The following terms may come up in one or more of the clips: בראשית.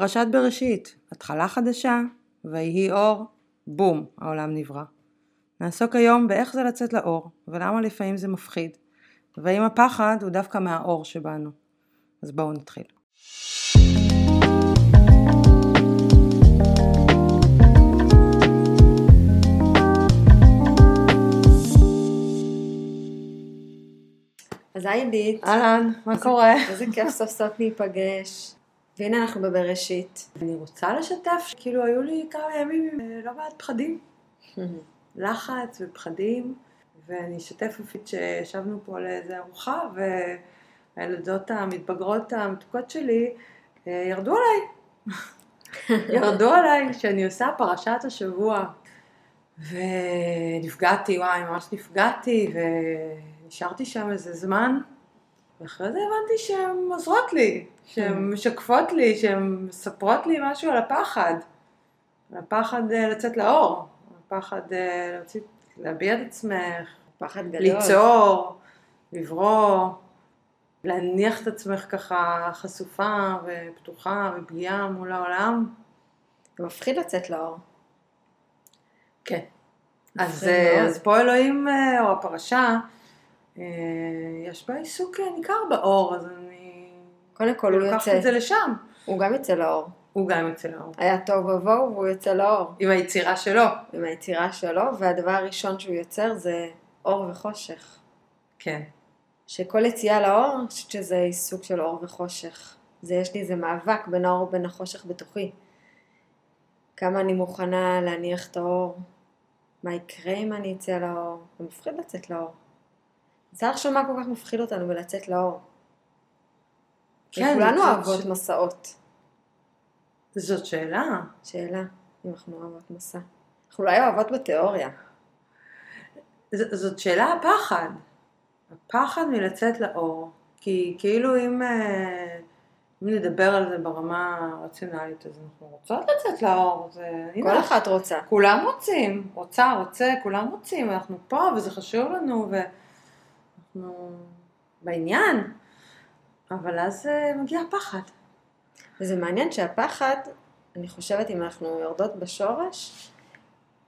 פרשת בראשית, התחלה חדשה, ויהי אור, בום, העולם נברא. נעסוק היום באיך זה לצאת לאור, ולמה לפעמים זה מפחיד, ואם הפחד הוא דווקא מהאור שבנו. אז בואו נתחיל. אז עידית. אהלן, מה קורה? איזה כיף סוף סוף להיפגש. והנה אנחנו בבראשית. אני רוצה לשתף, כאילו היו לי כמה ימים עם לא מעט פחדים. לחץ ופחדים. ואני אשתף אפילו שישבנו פה לאיזו ארוחה, והילדות המתבגרות המתוקות שלי ירדו עליי. ירדו עליי שאני עושה פרשת השבוע. ונפגעתי, וואי, ממש נפגעתי, נשארתי שם איזה זמן, ואחרי זה הבנתי שהן עוזרות לי, שהן משקפות לי, שהן מספרות לי משהו על הפחד. על הפחד לצאת לאור, על הפחד להביע את עצמך, פחד גדול. ליצור, לברוא, להניח את עצמך ככה חשופה ופתוחה ופגיעה מול העולם. זה מפחיד לצאת לאור. כן. אז פה אלוהים, או הפרשה, יש בה עיסוק ניכר באור, אז אני קודם כל הוא יוצא. את זה לשם. הוא גם יצא לאור. הוא גם יצא לאור. היה טוב ובואו והוא יצא לאור. עם היצירה שלו. עם היצירה שלו, והדבר הראשון שהוא יוצר זה אור וחושך. כן. שכל יציאה לאור, אני חושבת שזה עיסוק של אור וחושך. זה יש לי איזה מאבק בין האור ובין החושך בתוכי. כמה אני מוכנה להניח את האור. מה יקרה אם אני אצא לאור? אני מפחיד לצאת לאור. זה עכשיו מה כל כך מפחיד אותנו בלצאת לאור. כן. כולנו אוהבות מסעות. זאת שאלה. שאלה, אם אנחנו אוהבות מסע. אנחנו אולי אוהבות בתיאוריה. זאת שאלה הפחד. הפחד מלצאת לאור. כי כאילו אם נדבר על זה ברמה רציונלית, אז אנחנו רוצות לצאת לאור. כל אחת רוצה. כולם רוצים. רוצה, כולם רוצים. אנחנו פה וזה חשוב לנו אנחנו בעניין, אבל אז מגיע הפחד. וזה מעניין שהפחד, אני חושבת אם אנחנו יורדות בשורש,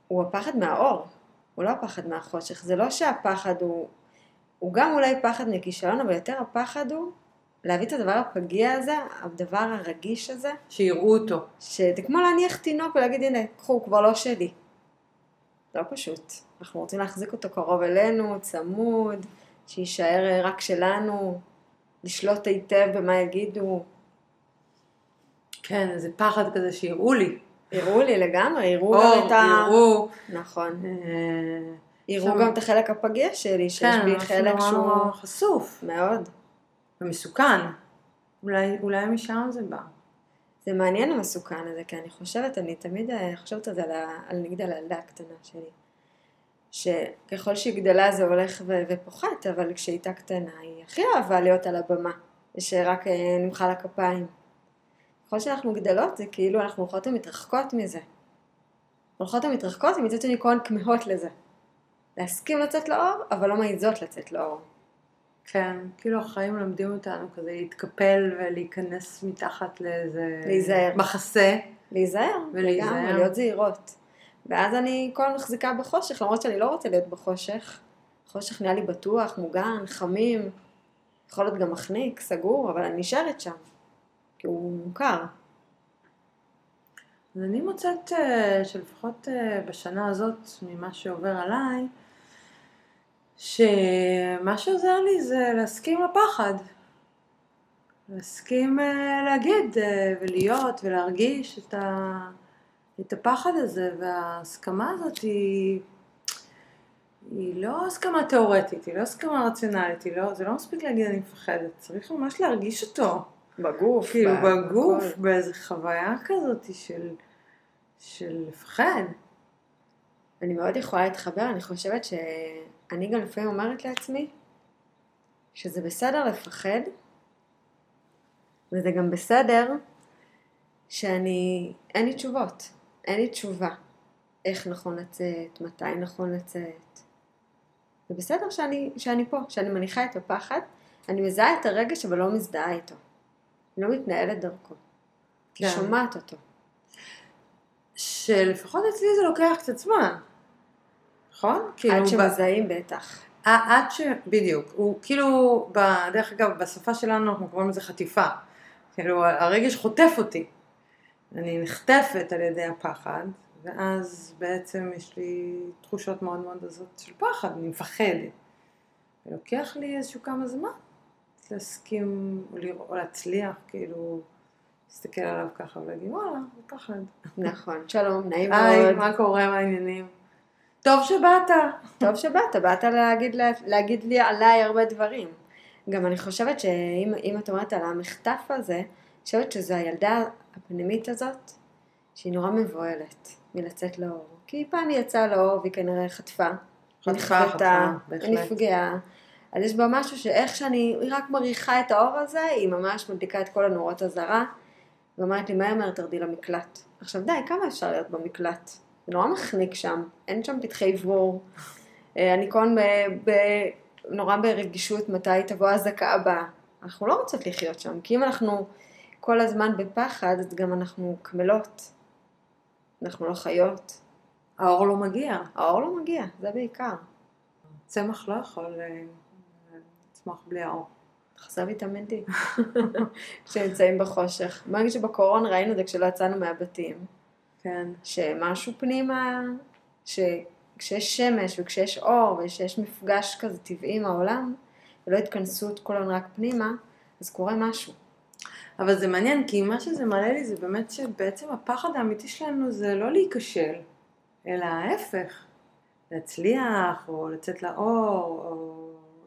הוא הפחד מהאור, הוא לא הפחד מהחושך. זה לא שהפחד הוא גם אולי פחד מכישלון, אבל יותר הפחד הוא להביא את הדבר הפגיע הזה, הדבר הרגיש הזה. שיראו אותו. שזה כמו להניח תינוק ולהגיד, הנה, קחו, הוא כבר לא שלי. לא פשוט. אנחנו רוצים להחזיק אותו קרוב אלינו, צמוד. שישאר רק שלנו, לשלוט היטב במה יגידו. כן, זה פחד כזה שיראו לי. יראו לי לגמרי, יראו גם את ה... יראו. נכון. יראו גם את החלק הפגיע שלי, שיש בי חלק שהוא חשוף. מאוד. ומסוכן. אולי משם זה בא. זה מעניין המסוכן הזה, כי אני חושבת, אני תמיד חושבת על נגד על הילדה הקטנה שלי. שככל שהיא גדלה זה הולך ופוחת, אבל כשהייתה קטנה היא הכי אהבה להיות על הבמה, ושרק נמחא לה כפיים. ככל שאנחנו גדלות זה כאילו אנחנו הולכות ומתרחקות מזה. הולכות ומתרחקות ומצאת שניקון כמהות לזה. להסכים לצאת לאור, אבל לא מעיזות לצאת לאור. כן, כאילו החיים למדים אותנו כזה להתקפל ולהיכנס מתחת לאיזה... להיזהר. מחסה. להיזהר, וגם להיות זהירות. ואז אני כל מחזיקה בחושך, למרות שאני לא רוצה להיות בחושך. חושך נהיה לי בטוח, מוגן, חמים, יכול להיות גם מחניק, סגור, אבל אני נשארת שם, כי הוא מוכר. אז אני מוצאת שלפחות בשנה הזאת, ממה שעובר עליי, שמה שעוזר לי זה להסכים לפחד. להסכים להגיד ולהיות ולהרגיש את הפחד הזה, וההסכמה הזאת היא לא הסכמה תיאורטית, היא לא הסכמה רציונלית, זה לא מספיק להגיד אני מפחדת, צריך ממש להרגיש אותו. בגוף. כאילו בגוף, באיזו חוויה כזאת של לפחד. אני מאוד יכולה להתחבר, אני חושבת שאני גם לפעמים אומרת לעצמי, שזה בסדר לפחד, וזה גם בסדר שאני, אין לי תשובות. אין לי תשובה איך נכון לצאת, מתי נכון לצאת. זה בסדר שאני פה, שאני מניחה את הפחד, אני מזהה את הרגש אבל לא מזדהה איתו. אני לא מתנהלת דרכו. כי שומעת אותו. שלפחות אצלי זה לוקח קצת זמן. נכון? עד שמזהים בטח. עד ש... בדיוק. הוא כאילו, דרך אגב, בשפה שלנו אנחנו קוראים לזה חטיפה. כאילו, הרגש חוטף אותי. אני נחטפת על ידי הפחד, ואז בעצם יש לי תחושות מאוד מאוד עזות של פחד, אני מפחדת. ולוקח לי איזשהו כמה זמן להסכים או להצליח, כאילו, להסתכל עליו ככה ולהגיד, וואלה, הוא פחד. נכון, שלום, נעים מאוד. היי, מה קורה, מה העניינים? טוב שבאת. טוב שבאת, באת להגיד לי עליי הרבה דברים. גם אני חושבת שאם את אומרת על המחטף הזה, אני חושבת שזו הילדה הפנימית הזאת, שהיא נורא מבועלת מלצאת לאור. כי פעם היא יצאה לאור והיא כנראה חטפה. חטפה, בהחלט. נפגעה. אז יש בה משהו שאיך שאני רק מריחה את האור הזה, היא ממש מדליקה את כל הנורות הזרה, ואמרת לי, מה יאמר תרדי למקלט? עכשיו די, כמה אפשר להיות במקלט? זה נורא מחניק שם, אין שם פתחי עבור. אני כאן נורא ברגישות מתי תבוא הזקה הבאה. אנחנו לא רוצות לחיות שם, כי אם אנחנו כל הזמן בפחד, אז גם אנחנו כמלות. אנחנו לא חיות. האור לא מגיע. האור לא מגיע, זה בעיקר. צמח לא יכול לצמח בלי האור. חסר ויטמין D. כשנמצאים בחושך. מה נגיד שבקורון ראינו את זה כשלא יצאנו מהבתים. כן. שמשהו פנימה, שכשיש שמש וכשיש אור וכשיש מפגש כזה טבעי עם העולם, ולא התכנסות כל הזמן רק פנימה, אז קורה משהו. אבל זה מעניין, כי מה שזה מלא לי זה באמת שבעצם הפחד האמיתי שלנו זה לא להיכשל, אלא ההפך. להצליח, או לצאת לאור, או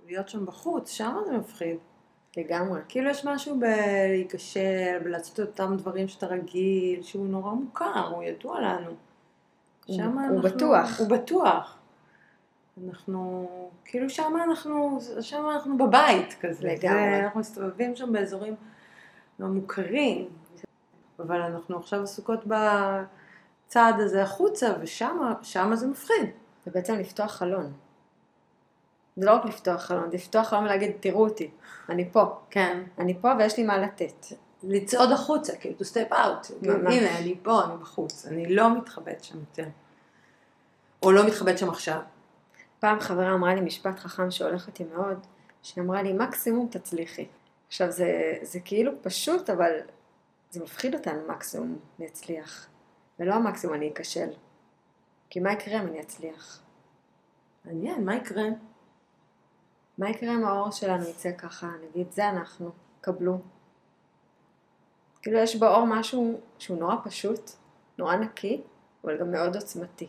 להיות שם בחוץ, שם זה מפחיד. לגמרי. כאילו יש משהו בלהיכשל, בלעשות אותם דברים שאתה רגיל, שהוא נורא מוכר, הוא ידוע לנו. הוא בטוח. הוא בטוח. אנחנו, כאילו שם אנחנו בבית כזה. לגמרי. אנחנו מסתובבים שם באזורים לא מוכרים. אבל אנחנו עכשיו עסוקות בצעד הזה החוצה, ושם זה מפחיד. זה בעצם לפתוח חלון. זה לא רק לפתוח חלון, זה לפתוח חלון ולהגיד, תראו אותי, אני פה. כן. אני פה ויש לי מה לתת. לצעוד החוצה, כאילו, to step out. הנה, אני פה, אני בחוץ. אני לא מתחבאת שם יותר. או לא מתחבאת שם עכשיו. פעם חברה אמרה לי משפט חכם שהולך אותי מאוד, שאמרה לי, מקסימום תצליחי. עכשיו, זה כאילו פשוט, אבל זה מפחיד אותנו מקסימום להצליח. ולא המקסימום, אני אכשל. כי מה יקרה אם אני אצליח? מעניין, מה יקרה? מה יקרה אם האור שלנו יצא ככה? נגיד, זה אנחנו, קבלו. כאילו יש באור משהו שהוא נורא פשוט, נורא נקי, אבל גם מאוד עוצמתי.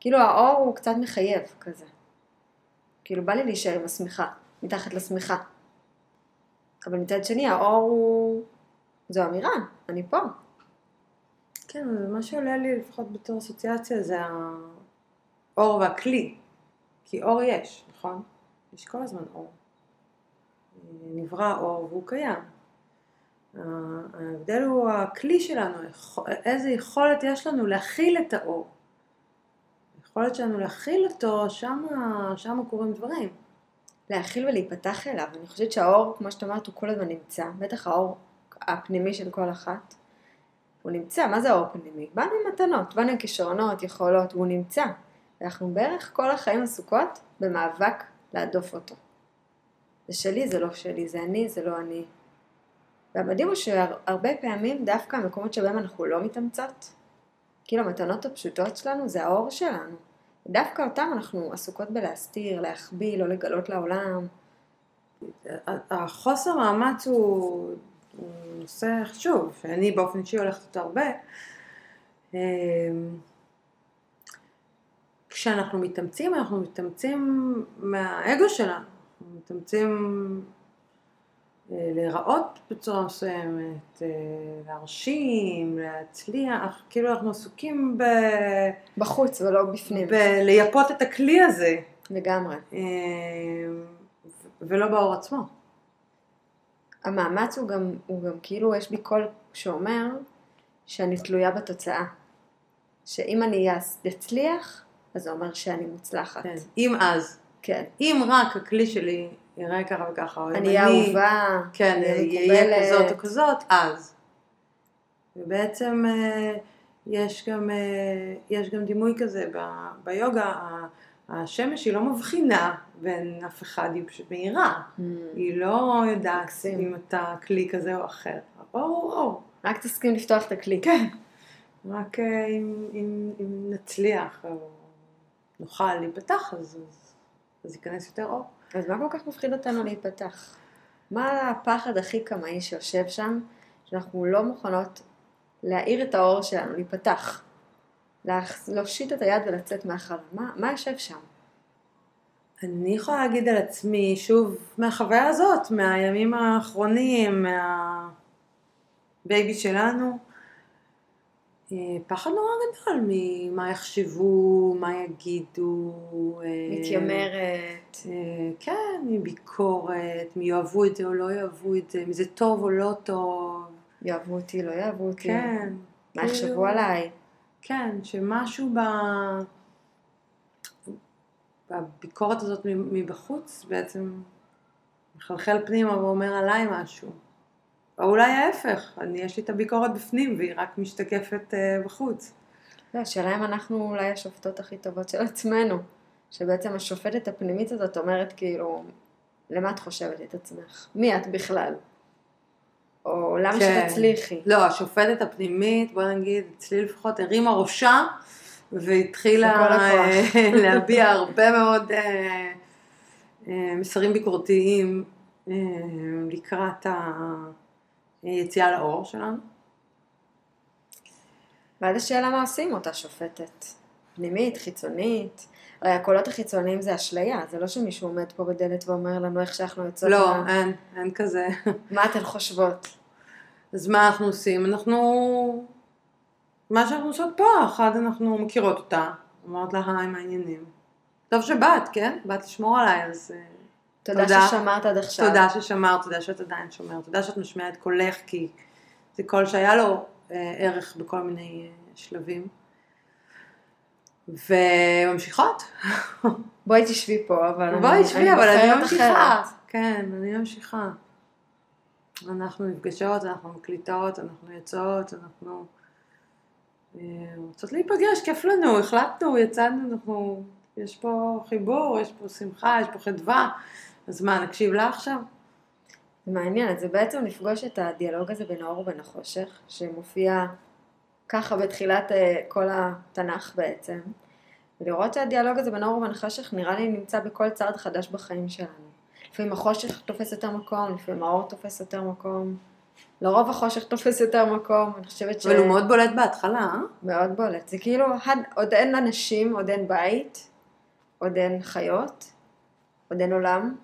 כאילו האור הוא קצת מחייב כזה. כאילו בא לי להישאר עם השמיכה, מתחת לשמיכה. אבל מצד שני, האור הוא... זו אמירה, אני פה. כן, מה שעולה לי לפחות בתור אסוציאציה זה האור והכלי. כי אור יש, נכון? יש כל הזמן אור. נברא אור והוא קיים. ההבדל הוא הכלי שלנו, איזה יכולת יש לנו להכיל את האור. היכולת שלנו להכיל אותו, שם קורים דברים. להכיל ולהיפתח אליו. אני חושבת שהאור, כמו שאת אומרת, הוא כל הזמן נמצא. בטח האור הפנימי של כל אחת. הוא נמצא, מה זה האור פנימי? באנו עם מתנות, באנו עם כישרונות, יכולות, הוא נמצא. ואנחנו בערך כל החיים עסוקות במאבק להדוף אותו. זה שלי, זה לא שלי, זה אני, זה לא אני. והמדהים הוא שהרבה פעמים דווקא המקומות שבהם אנחנו לא מתאמצות, כאילו המתנות הפשוטות שלנו זה האור שלנו. דווקא אותם אנחנו עסוקות בלהסתיר, להחביל או לגלות לעולם. החוסר מאמץ הוא... נושא חשוב, שאני באופן אישי הולכת אותו הרבה. כשאנחנו מתאמצים, אנחנו מתאמצים מהאגו שלנו. אנחנו מתאמצים להיראות בצורה מסוימת, להרשים, להצליח, כאילו אנחנו עסוקים בחוץ ולא בפנים. לייפות את הכלי הזה. לגמרי. ולא באור עצמו. המאמץ הוא גם כאילו, יש בי קול שאומר שאני תלויה בתוצאה. שאם אני אצליח, אז זה אומר שאני מוצלחת. כן, אם אז. כן. אם רק הכלי שלי יראה ככה וככה, אני אהובה, כן, אני מקובלת. יהיה כזאת או כזאת, אז. ובעצם יש גם דימוי כזה ביוגה, השמש היא לא מבחינה בין אף אחד, היא פשוט מהירה, היא לא יודעת אם אתה כלי כזה או אחר, או רק תסכים לפתוח את הכלי. כן, רק אם נצליח או נוכל להיפתח, אז ייכנס יותר אור. אז מה כל כך מפחיד אותנו להיפתח? מה הפחד הכי קמאי שיושב שם, שאנחנו לא מוכנות להאיר את האור שלנו, להיפתח, להושיט את היד ולצאת מהחלום? מה יושב שם? אני יכולה להגיד על עצמי, שוב, מהחוויה הזאת, מהימים האחרונים, מהבייבי שלנו, פחד נורא גדול ממה יחשבו, מה יגידו, מתיימרת, כן, מביקורת, מיואבו את זה או לא יאהבו את זה, אם זה טוב או לא טוב, יאהבו אותי, לא יאהבו אותי, כן, מה יחשבו עליי, כן, שמשהו בביקורת הזאת מבחוץ בעצם מחלחל פנימה ואומר עליי משהו. או אולי ההפך, יש לי את הביקורת בפנים והיא רק משתקפת בחוץ. השאלה אם אנחנו אולי השופטות הכי טובות של עצמנו, שבעצם השופטת הפנימית הזאת אומרת כאילו, למה את חושבת את עצמך? מי את בכלל? או למה שתצליחי? לא, השופטת הפנימית, בוא נגיד, אצלי לפחות, הרימה ראשה, והתחילה להביע הרבה מאוד מסרים ביקורתיים, לקראת היציאה לאור שלנו. ועד השאלה מה עושים אותה שופטת? פנימית, חיצונית? הרי הקולות החיצוניים זה אשליה, זה לא שמישהו עומד פה בדלת ואומר לנו איך שאנחנו יוצאות. לא, אין כזה. מה אתן חושבות? אז מה אנחנו עושים? מה שאנחנו עושות פה, אחד אנחנו מכירות אותה, אומרת לה היי, מה העניינים? טוב שבאת, כן? באת לשמור עליי, אז... תודה ששמרת עד עכשיו. תודה ששמרת, תודה שאת עדיין שומרת, תודה שאת משמעה את קולך, כי זה קול שהיה לו ערך בכל מיני שלבים. וממשיכות. בואי תשבי פה, אבל אני ממשיכה. כן, אני ממשיכה. אנחנו נפגשות, אנחנו מקליטות, אנחנו יוצאות, אנחנו רוצות להיפגש, כיף לנו, החלטנו, יצאנו, אנחנו... יש פה חיבור, יש פה שמחה, יש פה חדווה. אז מה, נקשיב לה עכשיו? זה מעניין, זה בעצם לפגוש את הדיאלוג הזה בין האור ובין החושך, שמופיע ככה בתחילת כל התנ"ך בעצם. ולראות שהדיאלוג הזה בין האור ובין החושך נראה לי נמצא בכל צעד חדש בחיים שלנו. לפעמים החושך תופס יותר מקום, לפעמים האור תופס יותר מקום. לרוב החושך תופס יותר מקום, אני חושבת ש... אבל הוא מאוד בולט בהתחלה, אה? מאוד בולט, זה כאילו עוד אין אנשים, עוד אין בית, עוד אין חיות, עוד אין עולם,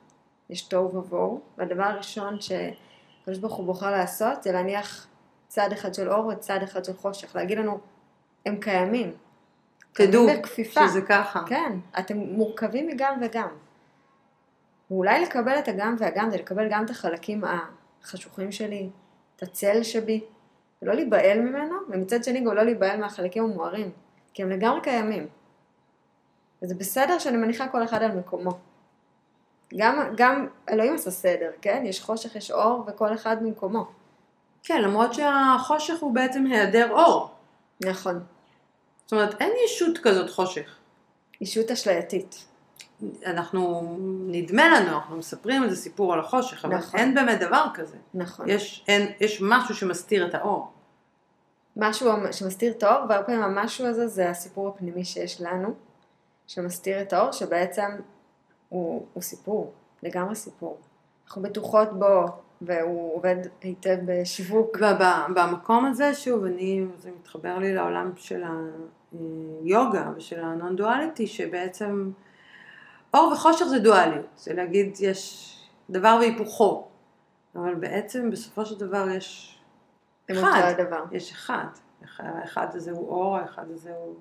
יש תוהו ובוהו, והדבר הראשון שקדוש ברוך הוא בוחר לעשות זה להניח צד אחד של אור וצד אחד של חושך, להגיד לנו, הם קיימים. תדעו שזה ככה. כן, אתם מורכבים מגם וגם. ואולי לקבל את הגם והגם, זה לקבל גם את החלקים החשוכים שלי, את הצל שבי, ולא להיבעל ממנו, ומצד שני גם לא להיבעל מהחלקים המוארים, כי הם לגמרי קיימים. וזה בסדר שאני מניחה כל אחד על מקומו. גם אלוהים עשה סדר, כן? יש חושך, יש אור, וכל אחד ממקומו. כן, למרות שהחושך הוא בעצם היעדר אור. נכון. זאת אומרת, אין ישות כזאת חושך. ישות אשלייתית. אנחנו, נדמה לנו, אנחנו מספרים איזה סיפור על החושך, אבל נכון. אין באמת דבר כזה. נכון. יש משהו שמסתיר את האור. משהו שמסתיר את האור, והרבה פעמים המשהו הזה זה הסיפור הפנימי שיש לנו. שמסתיר את האור, שבעצם הוא סיפור, לגמרי סיפור. אנחנו בטוחות בו, והוא עובד היטב בשיווק. במקום הזה, שוב, זה מתחבר לי לעולם של היוגה ושל הנון-דואליטי, שבעצם אור וחושך זה דואליות. זה להגיד, יש דבר והיפוכו, אבל בעצם בסופו של דבר יש אחד. יש אחד. האחד הזה הוא אור, האחד הזה הוא...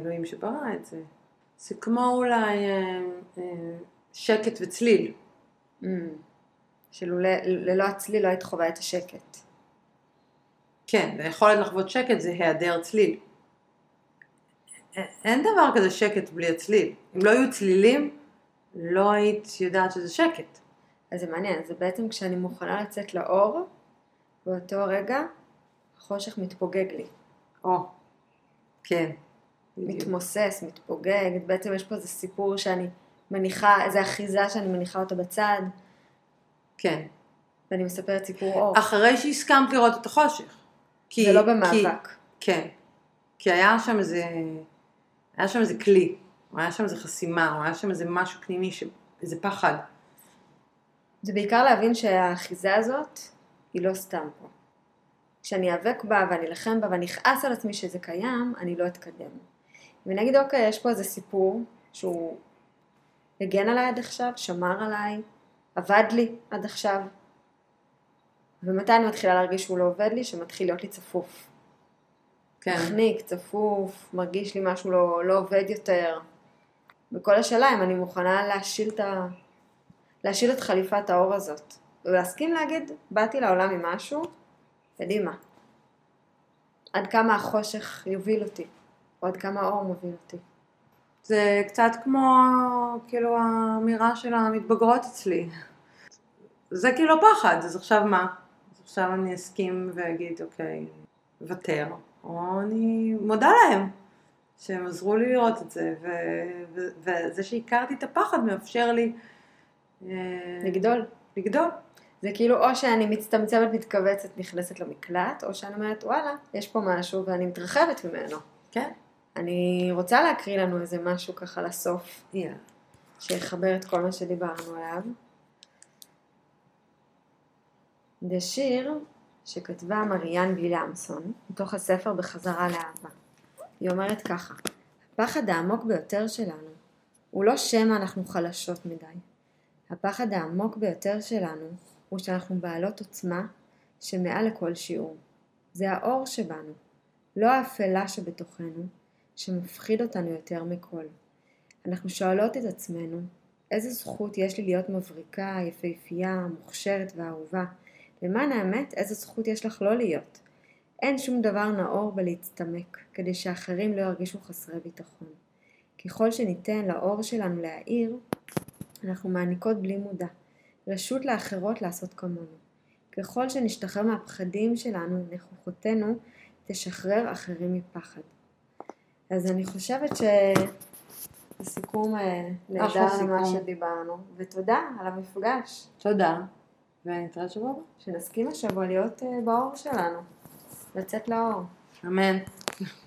אלוהים שברא את זה. זה כמו אולי שקט וצליל. שללא הצליל לא היית חווה את השקט. כן, ויכולת לחוות שקט זה היעדר צליל. אין דבר כזה שקט בלי הצליל. אם לא היו צלילים, לא היית יודעת שזה שקט. אז זה מעניין, זה בעצם כשאני מוכנה לצאת לאור, באותו רגע, החושך מתפוגג לי. או, כן. מתמוסס, מתפוגג. בעצם יש פה איזה סיפור שאני מניחה, איזה אחיזה שאני מניחה אותה בצד. כן. ואני מספרת סיפור אור. אחרי שהסכמת לראות את החושך. זה לא במאבק. כן. כי היה שם איזה, היה שם איזה כלי, או היה שם איזה חסימה, או היה שם איזה משהו פנימי, איזה פחד. זה בעיקר להבין שהאחיזה הזאת היא לא סתם פה. כשאני אאבק בה ואני אלחם בה ואני אכעס על עצמי שזה קיים, אני לא אתקדם. ואני אגיד, אוקיי, יש פה איזה סיפור שהוא הגן עליי עד עכשיו, שמר עליי, עבד לי עד עכשיו. ומתי אני מתחילה להרגיש שהוא לא עובד לי? שמתחיל להיות לי צפוף. כן. מחניק, צפוף, מרגיש לי משהו לא עובד יותר. בכל השאלה, אם אני מוכנה להשיל את חליפת האור הזאת. ולהסכים להגיד, באתי לעולם עם משהו, קדימה. עד כמה החושך יוביל אותי, או עד כמה האור מוביל אותי. זה קצת כמו, כאילו, האמירה של המתבגרות אצלי. זה כאילו פחד, אז עכשיו מה? אז עכשיו אני אסכים ואגיד, אוקיי, וותר. או אני מודה להם, שהם עזרו לי לראות את זה, וזה שהכרתי את הפחד מאפשר לי לגדול. לגדול. זה כאילו או שאני מצטמצמת, מתכווצת, נכנסת למקלט, או שאני אומרת, וואלה, יש פה משהו ואני מתרחבת ממנו. כן. אני רוצה להקריא לנו איזה משהו ככה לסוף, שיחבר את כל מה שדיברנו עליו. זה שיר שכתבה מריאן ויליאמסון, מתוך הספר בחזרה לאהבה. היא אומרת ככה, הפחד העמוק ביותר שלנו, הוא לא שמה אנחנו חלשות מדי. הפחד העמוק ביותר שלנו, הוא שאנחנו בעלות עוצמה שמעל לכל שיעור. זה האור שבנו, לא האפלה שבתוכנו, שמפחיד אותנו יותר מכל. אנחנו שואלות את עצמנו, איזה זכות יש לי להיות מבריקה, יפהפייה, מוכשרת ואהובה, למען האמת, איזו זכות יש לך לא להיות. אין שום דבר נאור בלהצטמק, כדי שאחרים לא ירגישו חסרי ביטחון. ככל שניתן לאור שלנו להאיר, אנחנו מעניקות בלי מודע, רשות לאחרות לעשות כמונו. ככל שנשתחרר מהפחדים שלנו, נכוחותנו תשחרר אחרים מפחד. אז אני חושבת שסיכום נהדר למה שדיברנו, ותודה על המפגש. תודה. ונתראה שבוע, שנסכים השבוע להיות באור שלנו, לצאת לאור. אמן.